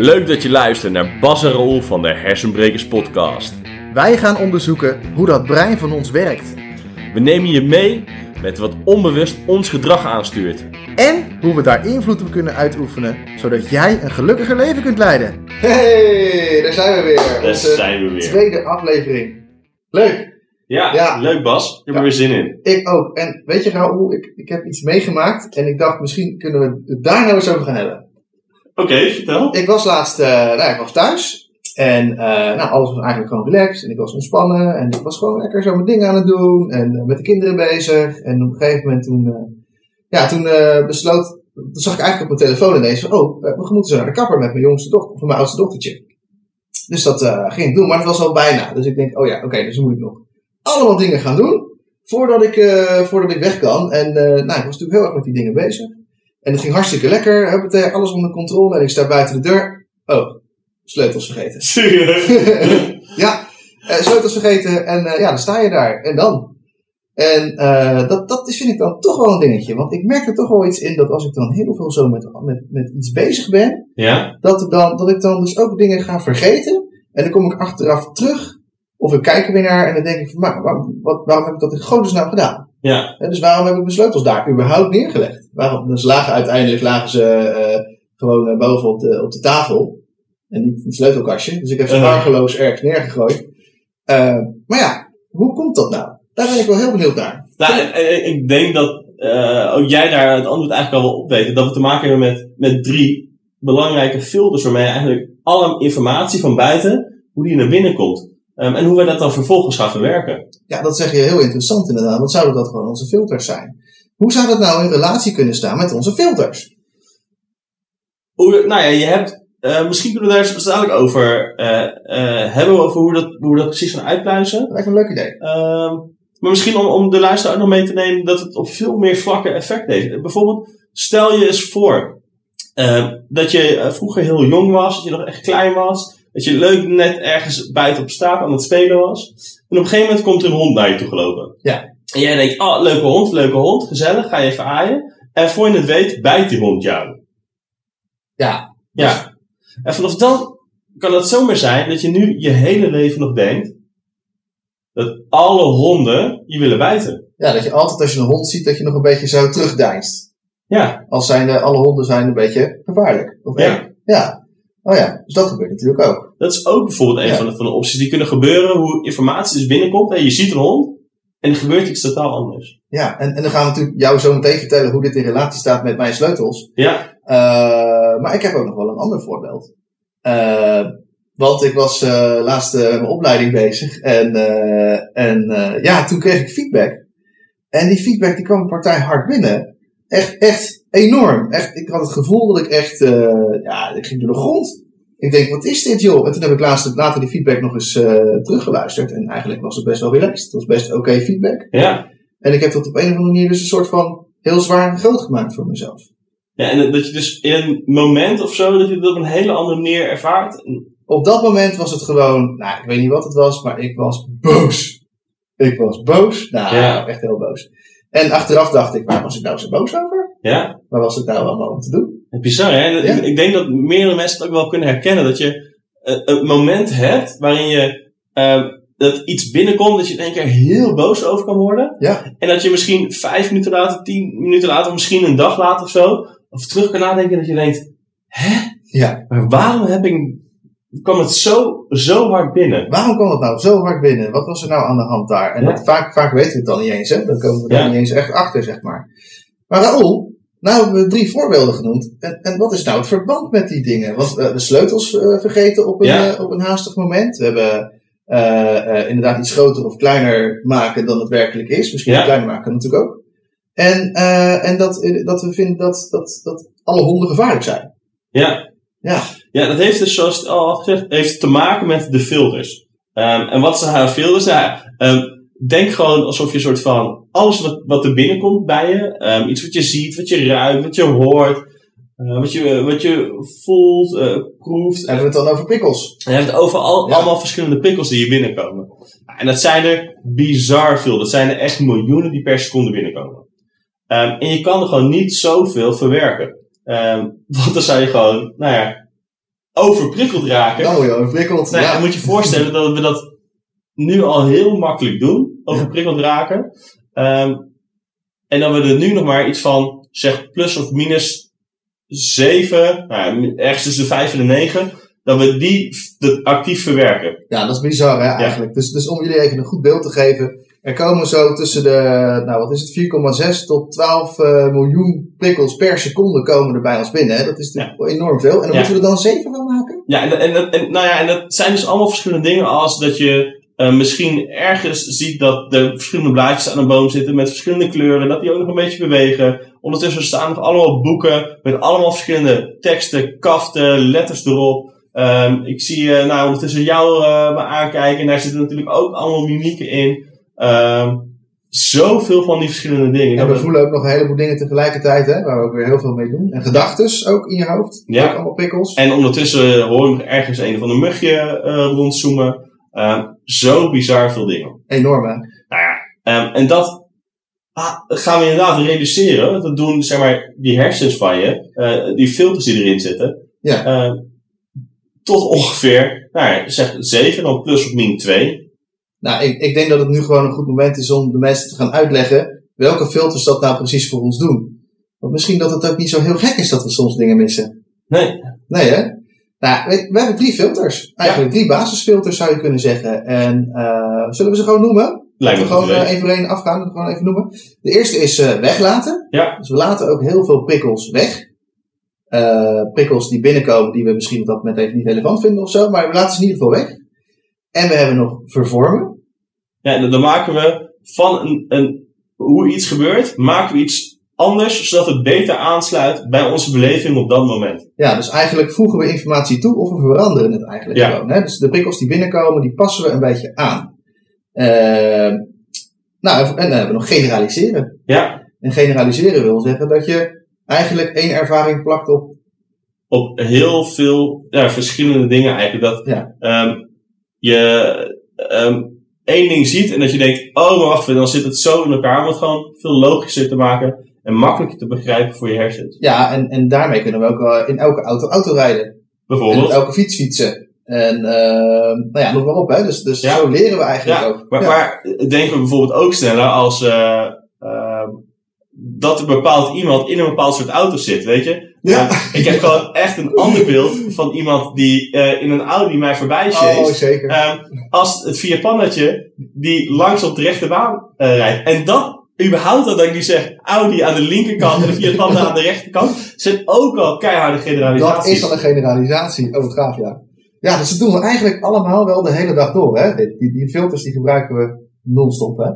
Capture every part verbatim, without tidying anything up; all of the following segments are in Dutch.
Leuk dat je luistert naar Bas en Raoul van de Hersenbrekers podcast. Wij gaan onderzoeken hoe dat brein van ons werkt. We nemen je mee met wat onbewust ons gedrag aanstuurt. En hoe we daar invloed op kunnen uitoefenen, zodat jij een gelukkiger leven kunt leiden. Hey, daar zijn we weer. Daar zijn we weer. Tweede aflevering. Leuk. Ja, ja, leuk Bas. Ik heb er weer zin in. Ik ook. En weet je Raoul, ik, ik heb iets meegemaakt en ik dacht misschien kunnen we het daar nou eens over gaan hebben. Oké, okay, vertel. Ik was laatst uh, nou, ik was thuis. En uh, nou, alles was eigenlijk gewoon relaxed. En ik was ontspannen. En ik was gewoon lekker zo mijn dingen aan het doen. En uh, met de kinderen bezig. En op een gegeven moment toen... Uh, ja, toen uh, besloot... Toen zag ik eigenlijk op mijn telefoon ineens van... Oh, we moeten zo naar de kapper met mijn jongste dochter. Of mijn oudste dochtertje. Dus dat uh, ging ik doen. Maar dat was al bijna. Dus ik denk, oh ja, oké. Okay, dus moet ik nog allemaal dingen gaan doen. Voordat ik, uh, voordat ik weg kan. En uh, nou, ik was natuurlijk heel erg met die dingen bezig. En het ging hartstikke lekker. Huppatee, alles onder controle. En ik sta buiten de deur. Oh. Sleutels vergeten. Serieus? Ja, uh, sleutels vergeten en uh, ja, dan sta je daar. En dan? En uh, dat, dat is, vind ik dan toch wel een dingetje. Want ik merk er toch wel iets in dat als ik dan heel veel zo met, met, met iets bezig ben, ja? dat, dan, dat ik dan dus ook dingen ga vergeten. En dan kom ik achteraf terug of ik kijk er weer naar en dan denk ik van, maar waarom, wat, waarom heb ik dat in godesnaam gedaan? Ja. En dus waarom heb ik mijn sleutels daar überhaupt neergelegd? Waarom? Dus lagen uiteindelijk lagen ze uh, gewoon uh, boven op de, op de tafel. En niet een sleutelkastje. Dus ik heb ze argeloos ergens neergegooid. Uh, maar ja, hoe komt dat nou? Daar ben ik wel heel benieuwd naar. Nou, ik, ik denk dat uh, ook jij daar het antwoord eigenlijk al wel op weet. Dat we te maken hebben met, met drie belangrijke filters. Waarmee eigenlijk alle informatie van buiten, hoe die naar binnen komt. Um, en hoe wij dat dan vervolgens gaan verwerken. Ja, dat zeg je heel interessant inderdaad. Want zouden dat gewoon onze filters zijn? Hoe zou dat nou in relatie kunnen staan met onze filters? Hoe, nou ja, je hebt... Uh, misschien kunnen we daar eens dadelijk over uh, uh, hebben, over hoe, dat, hoe we dat precies gaan uitpluizen. Dat lijkt me een leuk idee. Uh, maar misschien om, om de luisteraar ook nog mee te nemen dat het op veel meer vlakken effect heeft. Bijvoorbeeld, stel je eens voor uh, dat je uh, vroeger heel jong was, dat je nog echt klein was, dat je leuk net ergens buiten op straat aan het spelen was. En op een gegeven moment komt er een hond naar je toe gelopen. Ja. En jij denkt, ah, oh, leuke hond, leuke hond, gezellig, ga je even aaien. En voor je het weet, bijt die hond jou. Ja. Ja. En vanaf dan kan het zomaar zijn dat je nu je hele leven nog denkt dat alle honden je willen bijten. Ja, dat je altijd als je een hond ziet dat je nog een beetje zo terugdeinst. Ja. Als zijn de, alle honden zijn een beetje gevaarlijk. Of ja. Echt? Ja. Oh ja, dus dat gebeurt natuurlijk ook. Dat is ook bijvoorbeeld een ja. van, de, van de opties die kunnen gebeuren, hoe informatie dus binnenkomt en je ziet een hond en er gebeurt iets totaal anders. Ja, en, en dan gaan we natuurlijk jou zo meteen vertellen hoe dit in relatie staat met mijn sleutels. Ja. Uh, maar ik heb ook nog wel een ander voorbeeld. Uh, want ik was uh, laatst uh, mijn opleiding bezig. En, uh, en uh, ja, toen kreeg ik feedback. En die feedback die kwam een partij hard binnen. Echt, echt enorm. Echt, ik had het gevoel dat ik echt... Uh, ja, ik ging door de grond. Ik denk, wat is dit joh? En toen heb ik laatst, later die feedback nog eens uh, teruggeluisterd. En eigenlijk was het best wel relaxed. Het was best oké okay feedback. Ja. En ik heb dat op een of andere manier dus een soort van heel zwaar groot gemaakt voor mezelf. Ja, en dat je dus in een moment of zo, dat je dat op een hele andere manier ervaart. Op dat moment was het gewoon, nou, ik weet niet wat het was, maar ik was boos. Ik was boos. Nou, ja. Echt heel boos. En achteraf dacht ik, waar was ik nou zo boos over? Ja. Waar was het nou allemaal om te doen? Bizar, hè? Ja. Ik, ik denk dat meerdere mensen het ook wel kunnen herkennen, dat je uh, een moment hebt waarin je... Uh, dat iets binnenkomt, dat je in één keer heel boos over kan worden. Ja. En dat je misschien vijf minuten later, tien minuten later, of misschien een dag later of zo, of terug kan nadenken dat je denkt, hè? Ja. Maar waarom heb ik, kwam het zo, zo hard binnen? Waarom kwam het nou zo hard binnen? Wat was er nou aan de hand daar? En ja. dat, vaak, vaak weten we het dan niet eens, hè? Dan komen we ja. dan niet eens echt achter, zeg maar. Maar Raoul, nou hebben we drie voorbeelden genoemd. En, en wat is nou het verband met die dingen? Want uh, de sleutels uh, vergeten op een, ja. uh, op een haastig moment. We hebben... Uh, uh, inderdaad iets groter of kleiner maken dan het werkelijk is. Misschien ja. kleiner maken natuurlijk ook. En, uh, en dat, uh, dat we vinden dat, dat, dat alle honden gevaarlijk zijn. Ja. Ja. Ja, dat heeft dus, zoals het al gezegd, heeft te maken met de filters. Um, en wat zijn haar filters? Nou, um, denk gewoon alsof je een soort van alles wat, wat er binnenkomt bij je, um, iets wat je ziet, wat je ruikt, wat je hoort, Uh, wat, je, wat je voelt, uh, proeft. En we hebben het dan over prikkels. En we hebben het over al, ja. allemaal verschillende prikkels die hier binnenkomen. En dat zijn er bizar veel. Dat zijn er echt miljoenen die per seconde binnenkomen. Um, en je kan er gewoon niet zoveel verwerken. Um, want dan zou je gewoon, nou ja, overprikkeld raken. Oh ja, overprikkeld. Nou, ja. Dan moet je voorstellen dat we dat nu al heel makkelijk doen. Overprikkeld ja. raken. Um, en dat we er nu nog maar iets van, zeg plus of minus zeven, nou, ergens tussen de vijf en de negen, dat we die dat actief verwerken. Ja, dat is bizar hè, eigenlijk. Ja. Dus, dus om jullie even een goed beeld te geven, er komen zo tussen de, nou wat is het, vier komma zes tot twaalf uh, miljoen prikkels per seconde komen er bij ons binnen. Hè? Dat is natuurlijk ja. enorm veel. En dan ja. moeten we er dan zeven van maken? Ja, en, en, en, nou ja, en dat zijn dus allemaal verschillende dingen als dat je uh, misschien ergens ziet dat er verschillende blaadjes aan een boom zitten met verschillende kleuren, dat die ook nog een beetje bewegen. Ondertussen staan er allemaal boeken met allemaal verschillende teksten, kaften, letters erop. Um, ik zie uh, nou, ondertussen jou uh, maar aankijken en daar zitten natuurlijk ook allemaal mimieken in. Uh, zoveel van die verschillende dingen. En we voelen ook nog een heleboel dingen tegelijkertijd, hè, waar we ook weer heel veel mee doen. En gedachtes ook in je hoofd. Ja. Ook allemaal prikkels. En ondertussen hoor je ergens een of ander mugje uh, rondzoomen. Uh, zo bizar veel dingen. Enorm, hè? Nou ja, um, en dat ah, gaan we inderdaad reduceren. Dat doen, zeg maar, die hersens van je, uh, die filters die erin zitten, ja. uh, tot ongeveer, nou ja, zeg zeven, dan plus of min twee. Nou, ik, ik denk dat het nu gewoon een goed moment is om de mensen te gaan uitleggen welke filters dat nou precies voor ons doen. Want misschien dat het ook niet zo heel gek is dat we soms dingen missen. Nee. Nee, hè? Nou, we, we hebben drie filters. Eigenlijk ja. drie basisfilters zou je kunnen zeggen. En uh, zullen we ze gewoon noemen? Lijkt me gewoon uh, even voor één afgaan. Gewoon even noemen. De eerste is uh, weglaten. Ja. Dus we laten ook heel veel prikkels weg. Uh, prikkels die binnenkomen die we misschien op dat moment even niet relevant vinden of zo. Maar we laten ze in ieder geval weg. En we hebben nog vervormen. Ja, dan maken we van een, een, hoe iets gebeurt, maken we iets anders, zodat het beter aansluit bij onze beleving op dat moment. Ja, dus eigenlijk voegen we informatie toe of we veranderen het eigenlijk ja. gewoon. Hè? Dus de prikkels die binnenkomen, die passen we een beetje aan. Uh, nou, en dan hebben we nog generaliseren. Ja. En generaliseren wil zeggen dat je eigenlijk één ervaring plakt op... Op heel veel ja, verschillende dingen eigenlijk. Dat, ja. Um, je um, één ding ziet en dat je denkt, oh maar wacht, dan zit het zo in elkaar om het gewoon veel logischer te maken en makkelijker te begrijpen voor je hersens. Ja, en, en daarmee kunnen we ook uh, in elke auto auto rijden. Bijvoorbeeld. En op elke fiets fietsen. En uh, nou ja, nog maar op, hè. Dus, dus ja. zo leren we eigenlijk ja, ook. Maar, ja. maar denken we bijvoorbeeld ook sneller als uh, uh, dat er bepaald iemand in een bepaald soort auto zit, weet je? Ja. Uh, ik heb gewoon echt een ander beeld van iemand die uh, in een Audi mij voorbij chase. Oh, zeker. Uh, als het vierpannetje die langs op de rechte baan uh, rijdt. En dat, überhaupt dat ik nu zeg, Audi aan de linkerkant en de vierpanda aan de rechterkant, zijn ook al keiharde generalisaties. Dat is al een generalisatie. Oh, wat gaaf, ja. Ja, dus dat doen we eigenlijk allemaal wel de hele dag door, hè. Die, die filters die gebruiken we non-stop, hè.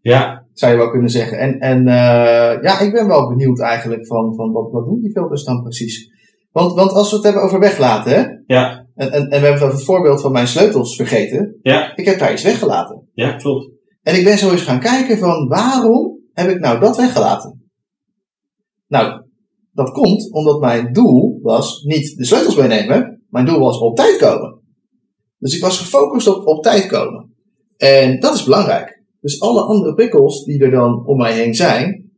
Ja. Zou je wel kunnen zeggen. En, en uh, ja, ik ben wel benieuwd eigenlijk van, van wat, wat doen die filters dan precies? Want, want als we het hebben over weglaten, hè? Ja. En, en, en we hebben het over het voorbeeld van mijn sleutels vergeten. Ja. Ik heb daar iets weggelaten. Ja, klopt. En ik ben zo eens gaan kijken van waarom heb ik nou dat weggelaten? Nou, dat komt omdat mijn doel was niet de sleutels meenemen. Mijn doel was op tijd komen. Dus ik was gefocust op op tijd komen. En dat is belangrijk. Dus alle andere prikkels die er dan om mij heen zijn,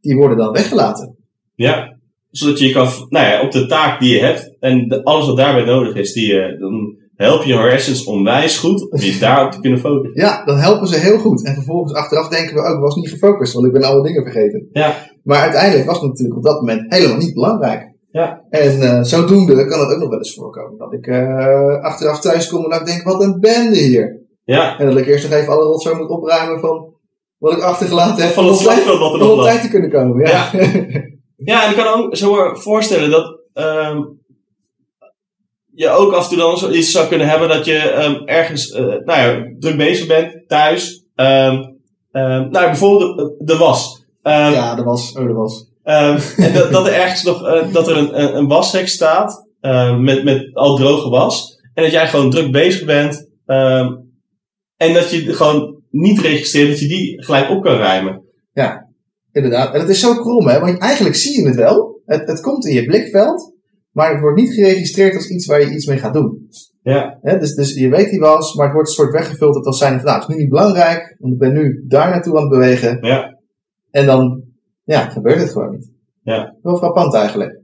die worden dan weggelaten. Ja, zodat je kan, nou ja, op de taak die je hebt en de, alles wat daarbij nodig is, die, uh, dan help je hersens onwijs goed om je daarop te kunnen focussen. Ja, dan helpen ze heel goed. En vervolgens achteraf denken we ook, oh, ik was niet gefocust, want ik ben alle dingen vergeten. Ja. Maar uiteindelijk was het natuurlijk op dat moment helemaal niet belangrijk. Ja. En uh, zodoende kan het ook nog wel eens voorkomen dat ik uh, achteraf thuis kom en dat ik denk, wat een bende hier. Ja. En dat ik eerst nog even alle rotzooi moet opruimen van wat ik achtergelaten heb. Van het slagveld wat er nog lag. Om op tijd te kunnen komen, ja. Ja, ja en ik kan ook zo voorstellen dat um, je ook af en toe dan zoiets zou kunnen hebben dat je um, ergens uh, nou ja, druk bezig bent, thuis. Um, um, nou, bijvoorbeeld de, de was. Um, ja, de was. Oh, de was. Um, en dat, dat er ergens nog uh, dat er een, een, een washek staat uh, met, met al droge was. En dat jij gewoon druk bezig bent. Um, En dat je gewoon niet registreert dat je die gelijk op kan ruimen. Ja, inderdaad. En dat is zo krom, hè? Want eigenlijk zie je het wel. Het, het komt in je blikveld. Maar het wordt niet geregistreerd als iets waar je iets mee gaat doen. Ja. He, dus, dus je weet die was, maar het wordt een soort weggevuld als zijn van, nou, het is nu niet belangrijk. Want ik ben nu daar naartoe aan het bewegen. Ja. En dan, ja, gebeurt het gewoon niet. Ja. Wel frappant eigenlijk.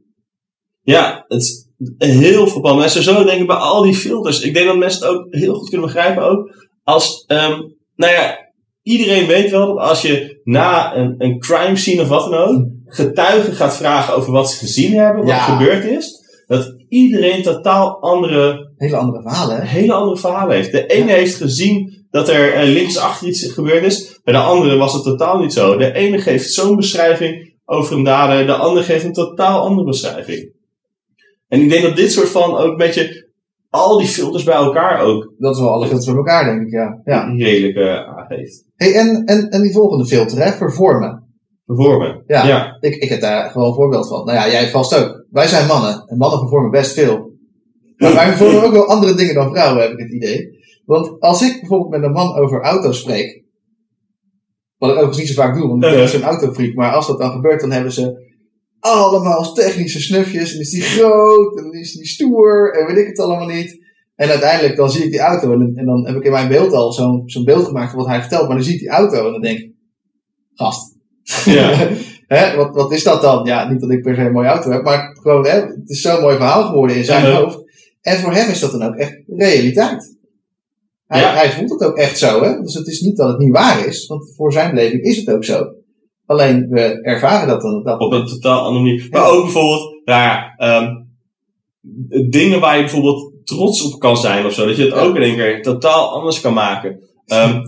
Ja, het is Heel veel pan. Maar sowieso denk ik bij al die filters. Ik denk dat mensen het ook heel goed kunnen begrijpen ook. Als, um, nou ja, iedereen weet wel dat als je na een, een crime scene of wat dan ook getuigen gaat vragen over wat ze gezien hebben, wat ja. er gebeurd is, dat iedereen totaal andere... Hele andere verhalen, hè? Hele andere verhalen heeft. De ene ja. heeft gezien dat er uh, links achter iets gebeurd is. Bij de andere was het totaal niet zo. De ene geeft zo'n beschrijving over een dader. De ander geeft een totaal andere beschrijving. En ik denk dat dit soort van ook een beetje al die filters bij elkaar ook. Dat is wel alle filters bij elkaar, denk ik, ja. ja. Redelijk uh, aangeeft. Hey, en, en, en die volgende filter, hè? Vervormen. Vervormen, ja. ja. Ik, ik heb daar gewoon een voorbeeld van. Nou ja, jij vast ook. Wij zijn mannen. En mannen vervormen best veel. Maar wij vervormen ook wel andere dingen dan vrouwen, heb ik het idee. Want als ik bijvoorbeeld met een man over auto's spreek. Wat ik overigens niet zo vaak doe, want ik ben zo'n autofreak. Maar als dat dan gebeurt, dan hebben ze... allemaal technische snufjes. En is die groot. En is die stoer. En weet ik het allemaal niet. En uiteindelijk dan zie ik die auto. En, en dan heb ik in mijn beeld al zo'n, zo'n beeld gemaakt van wat hij vertelt. Maar dan zie ik die auto. En dan denk ik. Gast. Ja. hè, wat, wat is dat dan? Ja, niet dat ik per se een mooie auto heb. Maar gewoon hè, het is zo'n mooi verhaal geworden in zijn ja. hoofd. En voor hem is dat dan ook echt realiteit. Hij, ja. hij voelt het ook echt zo. Hè? Dus het is niet dat het niet waar is. Want voor zijn beleving is het ook zo. Alleen, we ervaren dat dan. Dat op een totaal andere manier. Ja. Maar ook bijvoorbeeld, nou ja, um, dingen waar je bijvoorbeeld trots op kan zijn of zo. Dat je het ja. ook in één keer totaal anders kan maken. Um,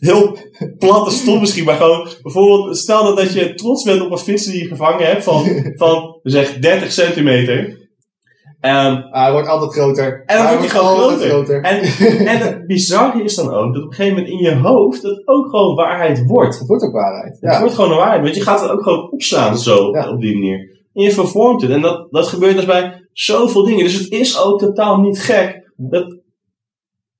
heel plat en stom misschien, maar gewoon, bijvoorbeeld, stel dat, dat je trots bent op een vis die je gevangen hebt van, van zeg, dertig centimeter. Um, ah, hij wordt altijd groter. En dan wordt hij gewoon groter. groter. En, en het bizarre is dan ook dat op een gegeven moment in je hoofd dat ook gewoon waarheid wordt. Het wordt ook waarheid. Het ja. wordt gewoon een waarheid. Want je gaat het ook gewoon opslaan zo ja. op die manier. En je vervormt het. En dat, dat gebeurt dus bij zoveel dingen. Dus het is ook totaal niet gek dat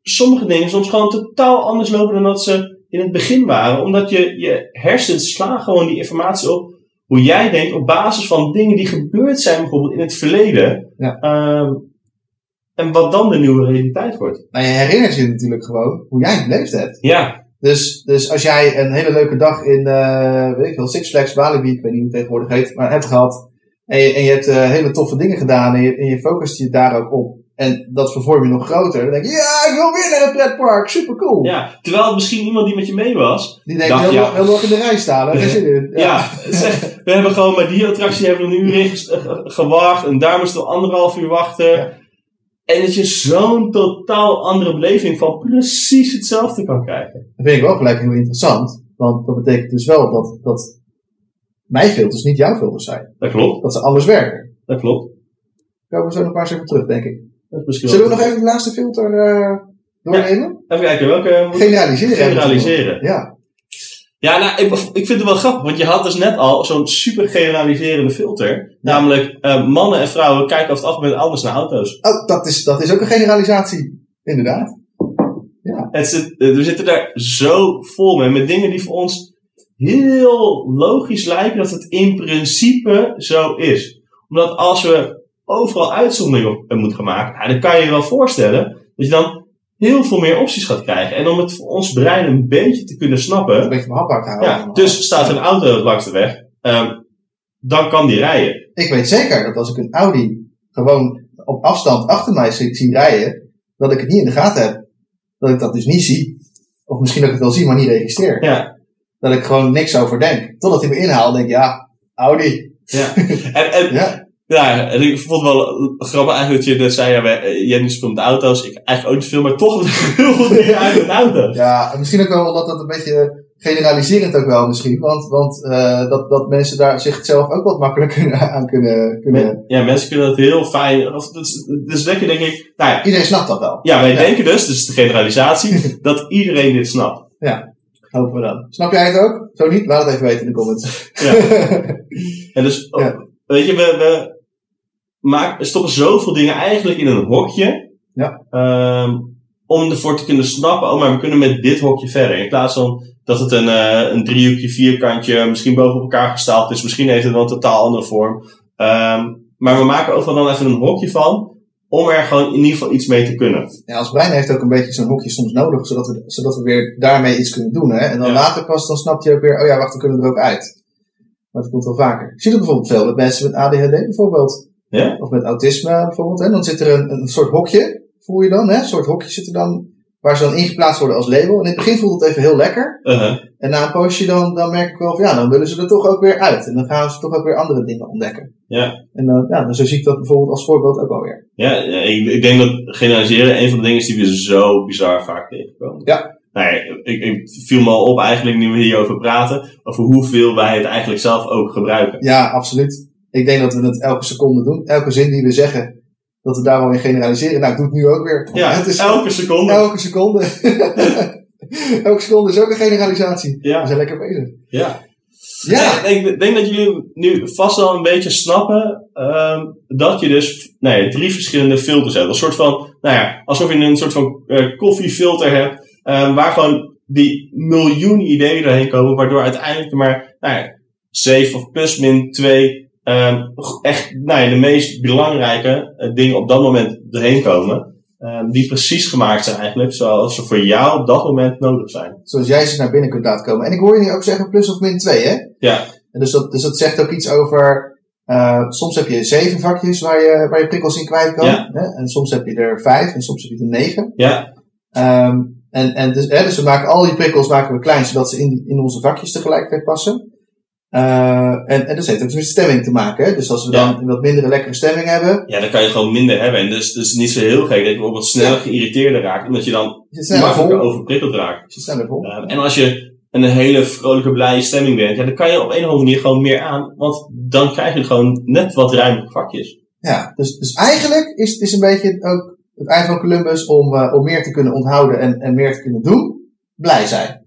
sommige dingen soms gewoon totaal anders lopen dan dat ze in het begin waren. Omdat je, je hersens slaan gewoon die informatie op. Hoe jij denkt op basis van dingen die gebeurd zijn bijvoorbeeld in het verleden. Ja. Um, en wat dan de nieuwe realiteit wordt. Nou, je herinnert je natuurlijk gewoon hoe jij het beleefd hebt. Ja. Dus, dus als jij een hele leuke dag in uh, weet ik wel, Six Flags, Walibi, ik weet niet hoe het tegenwoordig heet, maar hebt gehad. En je, en je hebt uh, hele toffe dingen gedaan en je, en je focust je daar ook op. En dat vervorm je nog groter. Dan denk je, ja, ik wil weer naar het pretpark. Supercool. Ja, terwijl misschien iemand die met je mee was... Die denkt, heel ja. lang in de rij staan. Hè? Ja, ja zeg, we hebben gewoon bij die attractie hebben we een uur in gewacht. En daar moesten we anderhalf uur wachten. Ja. En dat je zo'n totaal andere beleving van precies hetzelfde kan krijgen. Dat vind ik wel gelijk heel interessant. Want dat betekent dus wel dat, dat mijn filters niet jouw filters zijn. Dat klopt. Dat ze anders werken. Dat klopt. Daar komen we zo nog een paar seconden terug, denk ik. Zullen we nog even de laatste filter uh, doornemen? Ja, even kijken welke... Generaliseren. Generaliseren. Ja, ja nou, ik, ik vind het wel grappig. Want je had dus net al zo'n super generaliserende filter. Ja. Namelijk, uh, mannen en vrouwen kijken over het algemeen anders naar auto's. Oh, dat is, dat is ook een generalisatie. Inderdaad. Ja. Het zit, we zitten daar zo vol mee. Met dingen die voor ons heel logisch lijken. Dat het in principe zo is. Omdat als we... overal uitzonderingen op moet gaan maken. Ja, dan kan je je wel voorstellen dat je dan heel veel meer opties gaat krijgen. En om het voor ons brein een beetje te kunnen snappen... Een beetje behapbaar te houden. Ja, dus staat er een auto langs de weg, um, dan kan die rijden. Ik weet zeker dat als ik een Audi gewoon op afstand achter mij zie, zie rijden, dat ik het niet in de gaten heb. Dat ik dat dus niet zie. Of misschien dat ik het wel zie, maar niet registreer. Ja. Dat ik gewoon niks over denk. Totdat hij me inhaalt, denk ik, ja, Audi. Ja. En... en ja. Ja, ik vond het wel grappig eigenlijk dat je net zei, ja, jij niet veel met auto's, ik eigenlijk ook niet veel, maar toch heel veel dingen uit met auto's. Ja, misschien ook wel omdat dat een beetje generaliserend ook wel misschien, want, want uh, dat, dat mensen daar zichzelf ook wat makkelijker aan kunnen... kunnen... Ja, mensen kunnen dat heel fijn, of dus, dus denk je, denk ik... Nou ja, iedereen snapt dat wel. Ja, wij ja. denken dus, dus de generalisatie, dat iedereen dit snapt. Ja. Hopen we dan. Snap jij het ook? Zo niet? Laat het even weten in de comments. Ja. En dus, oh, ja. weet je, we... we Maar er stoppen zoveel dingen eigenlijk in een hokje. Ja. Um, om ervoor te kunnen snappen. Oh, maar we kunnen met dit hokje verder. In plaats van dat het een, uh, een driehoekje, vierkantje. Misschien boven elkaar gestaald is. Misschien heeft het dan een totaal andere vorm. Um, maar we maken overal dan even een hokje van. Om er gewoon in ieder geval iets mee te kunnen. Ja, als brein heeft ook een beetje zo'n hokje soms nodig. Zodat we, zodat we weer daarmee iets kunnen doen. Hè? En dan ja. later pas, dan snapt je ook weer. Oh ja, wacht, we kunnen er ook uit. Maar dat komt wel vaker. Ik zie dat bijvoorbeeld veel met mensen met A D H D bijvoorbeeld. Ja? Of met autisme bijvoorbeeld. Hè? Dan zit er een, een soort hokje, voel je dan. Hè? Een soort hokje zit er dan, waar ze dan ingeplaatst worden als label. En in het begin voelt het even heel lekker. Uh-huh. En na een poosje dan, dan merk ik wel van ja, dan willen ze er toch ook weer uit. En dan gaan ze toch ook weer andere dingen ontdekken. Ja. En dan, ja, zo zie ik dat bijvoorbeeld als voorbeeld ook alweer. Ja, ik, ik denk dat generaliseren een van de dingen is die we zo bizar vaak tegenkomen. Ja. Nee, ik, ik viel me al op eigenlijk nu we hierover praten, over hoeveel wij het eigenlijk zelf ook gebruiken. Ja, absoluut. Ik denk dat we het elke seconde doen. Elke zin die we zeggen, dat we daar wel in generaliseren. Nou, ik doe het nu ook weer. Ja, het is elke seconde. Elke seconde. Elke seconde is ook een generalisatie. Ja. We zijn lekker bezig. Ja. Ja. Nee, ik denk dat jullie nu vast wel een beetje snappen uh, dat je dus nou ja, drie verschillende filters hebt. Een soort van, nou ja, alsof je een soort van uh, koffiefilter hebt. Uh, waar gewoon die miljoen ideeën doorheen komen, waardoor uiteindelijk maar nou ja, zeven of plus min twee uh, echt nou ja, de meest belangrijke uh, dingen op dat moment doorheen komen. Uh, die precies gemaakt zijn eigenlijk, zoals ze voor jou op dat moment nodig zijn. Zoals jij ze naar binnen kunt laten komen. En ik hoor je nu ook zeggen plus of min twee, hè? Ja. En dus, dat, dus dat zegt ook iets over... Uh, soms heb je zeven vakjes waar je, waar je prikkels in kwijt kan. Ja. Hè? En soms heb je er vijf en soms heb je er negen. Ja. Um, En, en dus, hè, dus we maken al die prikkels maken we klein, zodat ze in, die, in onze vakjes tegelijkertijd passen. Uh, en, en dat heeft ook met stemming te maken. Hè? Dus als we ja. dan wat mindere lekkere stemming hebben... Ja, dan kan je gewoon minder hebben. En dus, dus niet zo heel gek dat je bijvoorbeeld snel ja. geïrriteerder raakt. Omdat je dan je makkelijker overprikkeld raakt. Je sneller vol. Uh, en als je een hele vrolijke, blije stemming bent... Ja, dan kan je op een of andere manier gewoon meer aan. Want dan krijg je gewoon net wat ruimere vakjes. Ja, dus, dus eigenlijk is het een beetje ook... Het eind van Columbus om, uh, om meer te kunnen onthouden en, en meer te kunnen doen. Blij zijn.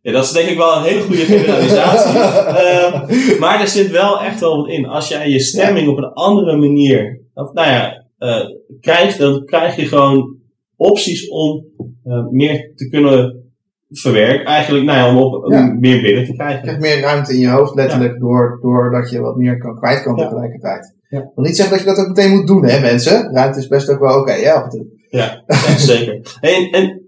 Ja, dat is denk ik wel een hele goede generalisatie. uh, maar er zit wel echt wel wat in. Als jij je stemming ja. op een andere manier of, nou ja, uh, krijgt, dan krijg je gewoon opties om uh, meer te kunnen verwerken. Eigenlijk nou ja, om op, ja. meer binnen te krijgen. Je krijgt meer ruimte in je hoofd letterlijk ja. door, doordat je wat meer kan, kwijt kan ja. tegelijkertijd. Ja. Ik wil niet zeggen dat je dat ook meteen moet doen, hè mensen? Ruimte is best ook wel oké, okay, ja, af en toe. Ja, zeker. En, en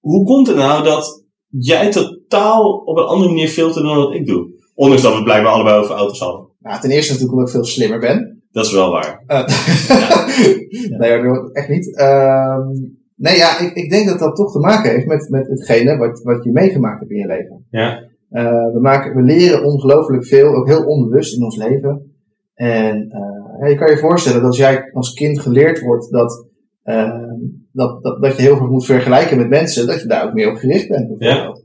hoe komt het nou dat jij totaal op een andere manier filtert dan wat ik doe? Ondanks dat we blijkbaar allebei over auto's hadden. Nou, ten eerste natuurlijk omdat ik veel slimmer ben. Dat is wel waar. Uh, ja. Nee, hoor, echt niet. Uh, nee, ja, ik, ik denk dat dat toch te maken heeft met, met hetgene wat, wat je meegemaakt hebt in je leven. Ja. Uh, we, maken, we leren ongelooflijk veel, ook heel onbewust in ons leven. En uh, ja, je kan je voorstellen dat als jij als kind geleerd wordt dat, uh, dat, dat, dat je heel veel moet vergelijken met mensen, dat je daar ook meer op gericht bent bijvoorbeeld. Ja.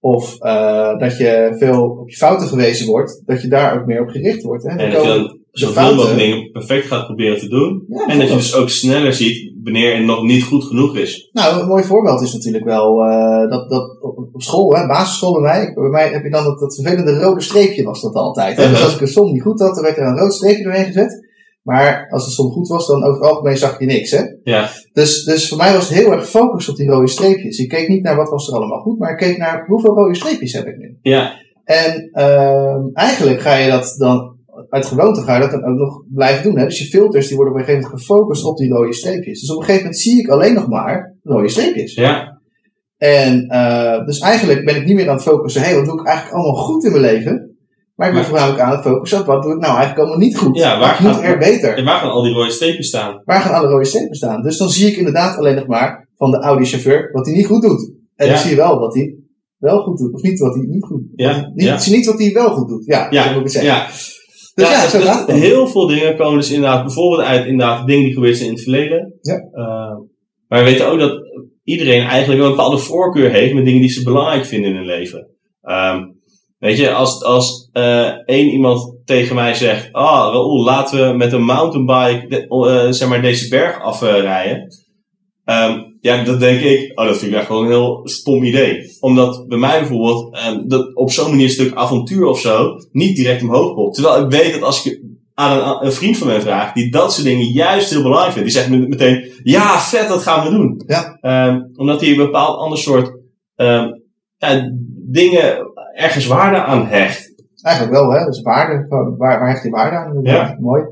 Of uh, dat je veel op je fouten gewezen wordt, dat je daar ook meer op gericht wordt. Hè? En dat je dan zoveel mogelijk dingen perfect gaat proberen te doen. Ja, en dat je dus ook sneller ziet wanneer het nog niet goed genoeg is. Nou, een mooi voorbeeld is natuurlijk wel uh, dat, dat op, op school, hè, basisschool bij mij, bij mij heb je dan dat, dat vervelende rode streepje was dat altijd. Hè? Uh-huh. Dus als ik een som niet goed had, dan werd er een rood streepje doorheen gezet. Maar als de som goed was, dan over het algemeen zag je niks. Hè? Ja. Dus, dus voor mij was het heel erg gefocust op die rode streepjes. Ik keek niet naar wat was er allemaal goed, maar ik keek naar hoeveel rode streepjes heb ik nu. Ja. En uh, eigenlijk ga je dat dan... uit gewoonte ga je dat dan ook nog blijven doen. Hè? Dus je filters die worden op een gegeven moment gefocust op die rode streepjes. Dus op een gegeven moment zie ik alleen nog maar rode streepjes. Ja. En uh, dus eigenlijk ben ik niet meer aan het focussen. Hé, hey, wat doe ik eigenlijk allemaal goed in mijn leven? Maar ik ben ja. voornamelijk aan het focussen op wat doe ik nou eigenlijk allemaal niet goed. Ja, waar gaat, moet er beter? En waar gaan al die rode streepjes staan? Waar gaan alle rode streepjes staan? Dus dan zie ik inderdaad alleen nog maar van de Audi-chauffeur wat hij niet goed doet. En ja. dan zie je wel wat hij wel goed doet. Of niet wat hij niet goed doet. Ja. Niet, ja. Zie niet wat hij wel goed doet. Ja, ja. dat moet ik zeggen. Ja. Dus ja, ja, zo dus gaat het. Heel veel dingen komen dus inderdaad bijvoorbeeld uit inderdaad dingen die gebeurd zijn in het verleden. Ja. Uh, maar we weten ook dat iedereen eigenlijk wel een bepaalde voorkeur heeft met dingen die ze belangrijk vinden in hun leven. Um, weet je, als, als uh, één iemand tegen mij zegt, ah, Raoul, laten we met een mountainbike de, uh, zeg maar deze berg afrijden. Uh, um, Ja, dat denk ik, oh, dat vind ik echt gewoon een heel stom idee. Omdat bij mij bijvoorbeeld, eh, dat op zo'n manier een stuk avontuur of zo, niet direct omhoog komt. Terwijl ik weet dat als ik aan een, een vriend van mij vraag, die dat soort dingen juist heel belangrijk vindt, die zegt meteen, ja, vet, dat gaan we doen. Ja. Um, omdat hij een bepaald ander soort um, ja, dingen ergens waarde aan hecht. Eigenlijk wel, hè. Dus waarde, waar, waar hecht hij waarde aan? Ja. Mooi.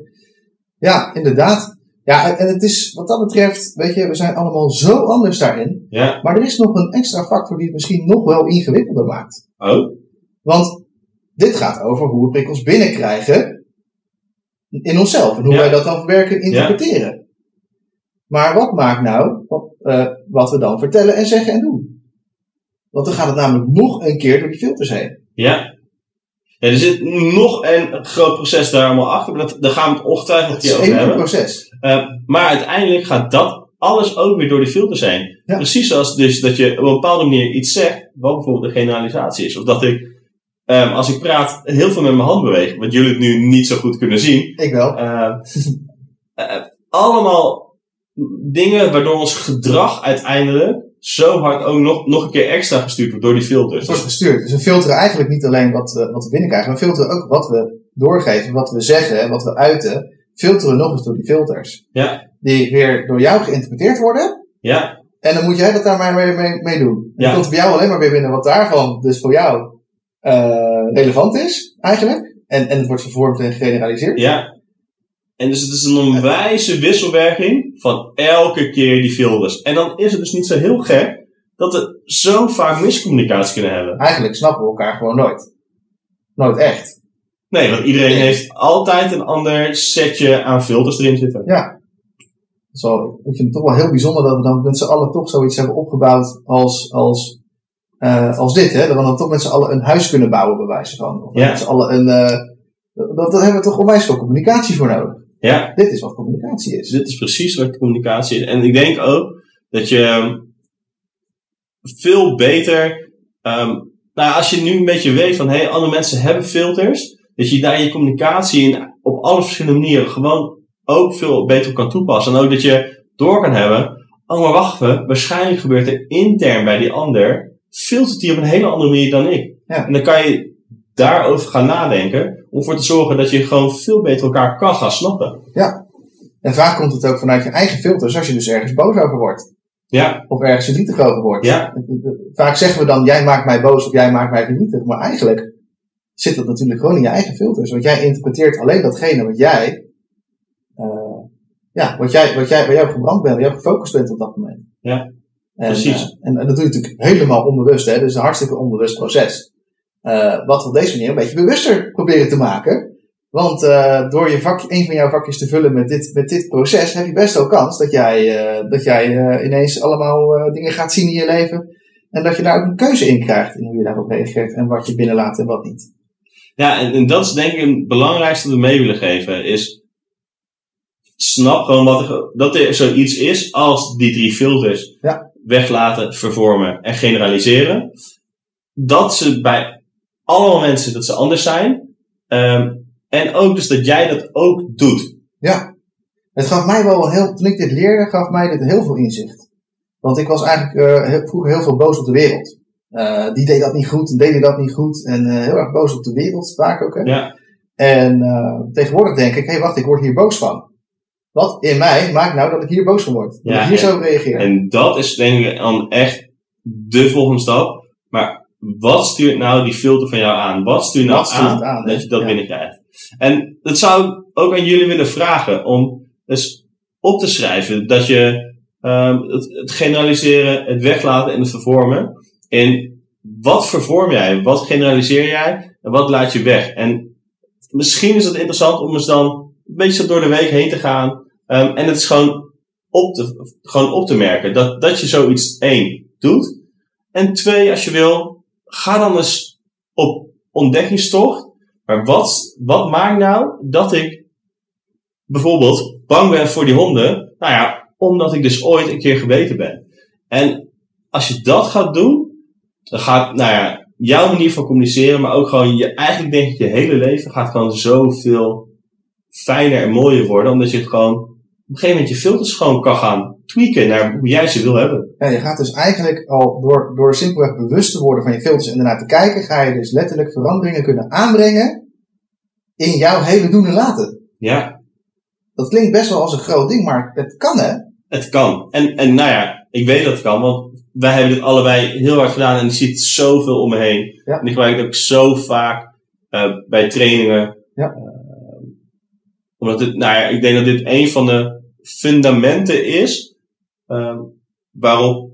Ja, inderdaad. Ja, en het is, wat dat betreft, weet je, we zijn allemaal zo anders daarin. Ja. Maar er is nog een extra factor die het misschien nog wel ingewikkelder maakt. Oh. Want dit gaat over hoe we prikkels binnenkrijgen. in onszelf. En hoe ja. wij dat dan verwerken en interpreteren. Ja. Maar wat maakt nou wat, uh, wat we dan vertellen en zeggen en doen? Want dan gaat het namelijk nog een keer door die filters heen. Ja. ja er zit nog een groot proces daar allemaal achter. Maar dat, daar gaan we het ongetwijfeld over hebben. Het is één proces. Uh, maar uiteindelijk gaat dat alles ook weer door die filters heen. Ja. Precies zoals dus dat je op een bepaalde manier iets zegt, wat bijvoorbeeld een generalisatie is. Of dat ik, um, als ik praat, heel veel met mijn hand beweeg. Wat jullie het nu niet zo goed kunnen zien. Ik wel. Uh, uh, allemaal dingen waardoor ons gedrag uiteindelijk zo hard ook nog, nog een keer extra gestuurd wordt door die filters. Het wordt gestuurd. Dus we filteren eigenlijk niet alleen wat we, wat we binnenkrijgen. We filteren ook wat we doorgeven, wat we zeggen, wat we uiten. Filteren nog eens door die filters. Ja. Die weer door jou geïnterpreteerd worden. Ja. En dan moet jij dat daar maar mee, mee, mee doen. Ja. Dan komt bij jou alleen maar weer binnen wat daarvan dus voor jou uh, relevant is, eigenlijk. En, en het wordt vervormd en generaliseerd. Ja. En dus het is een onwijze wisselwerking van elke keer die filters. En dan is het dus niet zo heel gek dat we zo vaak miscommunicatie kunnen hebben. Eigenlijk snappen we elkaar gewoon nooit. Nooit echt. Nee, want iedereen heeft altijd een ander setje aan filters erin zitten. Ja. Zo, ik vind het toch wel heel bijzonder dat we dan met z'n allen toch zoiets hebben opgebouwd als, als, uh, als dit. Hè? Dat we dan toch met z'n allen een huis kunnen bouwen, bij wijze van. Of ja. met z'n allen een... Uh, dat, dat hebben we toch onwijs veel communicatie voor nodig. Ja. Dit is wat communicatie is. Dit is precies wat communicatie is. En ik denk ook dat je veel beter... Um, nou, als je nu een beetje weet van... Hey, andere mensen hebben filters. Dat je daar je communicatie in op alle verschillende manieren gewoon ook veel beter kan toepassen. En ook dat je door kan hebben. Oh, maar wacht even. Waarschijnlijk gebeurt er intern bij die ander. Filtert die op een hele andere manier dan ik. Ja. En dan kan je daarover gaan nadenken. Om voor te zorgen dat je gewoon veel beter elkaar kan gaan snappen. Ja. En vaak komt het ook vanuit je eigen filters. Als je dus ergens boos over wordt. Ja. Of ergens verdrietig over wordt. Ja. Vaak zeggen we dan, jij maakt mij boos of jij maakt mij verdrietig. Maar eigenlijk zit dat natuurlijk gewoon in je eigen filters. Want jij interpreteert alleen datgene wat jij, uh, ja, wat jij, wat jij, waar jij op gebrand bent, waar jij op gefocust bent op dat moment. Ja, en, precies. Uh, en, en dat doe je natuurlijk helemaal onbewust, hè. Dus een hartstikke onbewust proces. Uh, wat we op deze manier een beetje bewuster proberen te maken. Want uh, door je vak, een van jouw vakjes te vullen met dit, met dit proces, heb je best wel kans dat jij, uh, dat jij uh, ineens allemaal uh, dingen gaat zien in je leven. En dat je daar ook een keuze in krijgt in hoe je daarop reageert en wat je binnenlaat en wat niet. Ja, en, en dat is denk ik het belangrijkste dat we mee willen geven. Is snap gewoon wat er, dat er zoiets is als die drie filters ja. weglaten, vervormen en generaliseren. Dat ze bij allemaal mensen dat ze anders zijn. Um, en ook dus dat jij dat ook doet. Ja, het gaf mij wel heel, toen ik dit leerde, gaf mij dit heel veel inzicht. Want ik was eigenlijk uh, heel, vroeger heel veel boos op de wereld. Uh, die deed dat niet goed en deden dat niet goed. En uh, heel erg boos op de wereld, vaak ook. Hè? Ja. En uh, tegenwoordig denk ik, hé hey, wacht, ik word hier boos van. Wat in mij maakt nou dat ik hier boos van word? Ja, dat ik hier en, zo reageer. En dat is denk ik dan echt de volgende stap. Maar wat stuurt nou die filter van jou aan? Wat stuurt nou wat stuurt aan, aan dat je dat ja. binnenkrijgt? En dat zou ik ook aan jullie willen vragen. Om dus op te schrijven dat je um, het, het generaliseren, het weglaten en het vervormen. En wat vervorm jij? Wat generaliseer jij? En wat laat je weg? En misschien is het interessant om eens dan een beetje door de week heen te gaan. Um, en het is gewoon op te, gewoon op te merken. Dat, dat je zoiets één doet. En twee, als je wil, ga dan eens op ontdekkingstocht. Maar wat, wat maakt nou dat ik bijvoorbeeld bang ben voor die honden? Nou ja, omdat ik dus ooit een keer gebeten ben. En als je dat gaat doen, dan gaat, nou ja, jouw manier van communiceren, maar ook gewoon je, eigenlijk denk ik, je hele leven gaat gewoon zoveel fijner en mooier worden, omdat je het gewoon op een gegeven moment je filters gewoon kan gaan tweaken naar hoe jij ze wil hebben. Ja, je gaat dus eigenlijk al door, door simpelweg bewust te worden van je filters en ernaar te kijken, ga je dus letterlijk veranderingen kunnen aanbrengen in jouw hele doen en laten. Ja. Dat klinkt best wel als een groot ding, maar het kan, hè? Het kan. En, en nou ja, ik weet dat het kan, want wij hebben dit allebei heel hard gedaan en ik zie het zoveel om me heen. Ja. En ik gebruik het ook zo vaak uh, bij trainingen. Ja. Uh, omdat dit, nou ja, ik denk dat dit een van de fundamenten is uh, waarop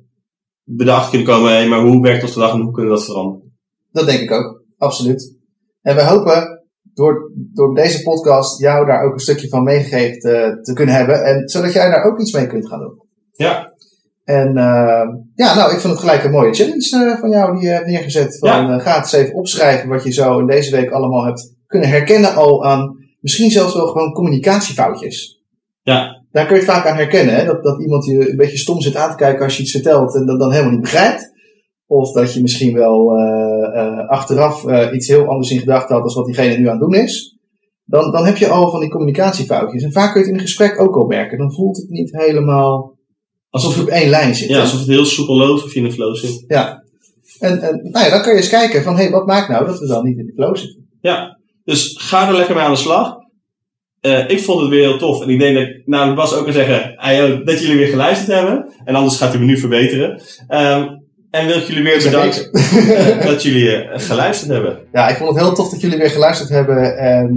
we erachter kunnen komen, hey, maar hoe werkt ons gedrag en hoe kunnen we dat veranderen? Dat denk ik ook, absoluut. En we hopen door, door deze podcast jou daar ook een stukje van meegegeven te, te kunnen hebben. En zodat jij daar ook iets mee kunt gaan doen. Ja. En uh, ja, nou, ik vond het gelijk een mooie challenge uh, van jou die je hebt neergezet. Van, ja. uh, ga het eens even opschrijven wat je zo in deze week allemaal hebt kunnen herkennen al aan misschien zelfs wel gewoon communicatiefoutjes. Ja. Daar kun je het vaak aan herkennen, hè? Dat, dat iemand je een beetje stom zit aan te kijken als je iets vertelt en dat dan helemaal niet begrijpt. Of dat je misschien wel uh, uh, achteraf uh, iets heel anders in gedachten had als wat diegene nu aan het doen is. Dan, dan heb je al van die communicatiefoutjes. En vaak kun je het in een gesprek ook al merken. Dan voelt het niet helemaal alsof je op één lijn zit. Ja, alsof het heel soepel loopt of je in de flow zit. Ja. En, en nou ja, dan kun je eens kijken van, hé, hey, wat maakt nou dat we dan niet in de flow zitten? Ja, dus ga er lekker mee aan de slag. Uh, ik vond het weer heel tof. En ik denk dat ik namelijk Bas ook kan zeggen dat jullie weer geluisterd hebben. En anders gaat hij me nu verbeteren. Um, en wil ik jullie weer bedanken dat jullie geluisterd hebben. Ja, ik vond het heel tof dat jullie weer geluisterd hebben. En uh,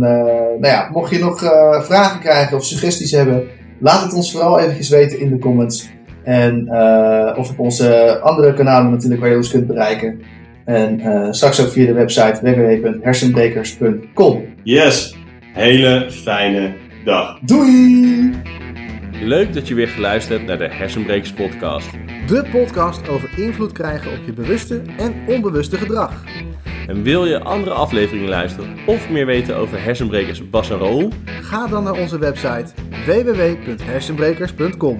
nou ja, mocht je nog uh, vragen krijgen of suggesties hebben, laat het ons vooral eventjes weten in de comments. En uh, of op onze andere kanalen natuurlijk waar je ons kunt bereiken. En uh, straks ook via de website w w w punt hersenbrekers punt com. Yes! Hele fijne dag. Doei! Leuk dat je weer geluisterd hebt naar de Hersenbrekers podcast. De podcast over invloed krijgen op je bewuste en onbewuste gedrag. En wil je andere afleveringen luisteren of meer weten over hersenbrekers Bas en Raoul? Ga dan naar onze website w w w punt hersenbrekers punt com.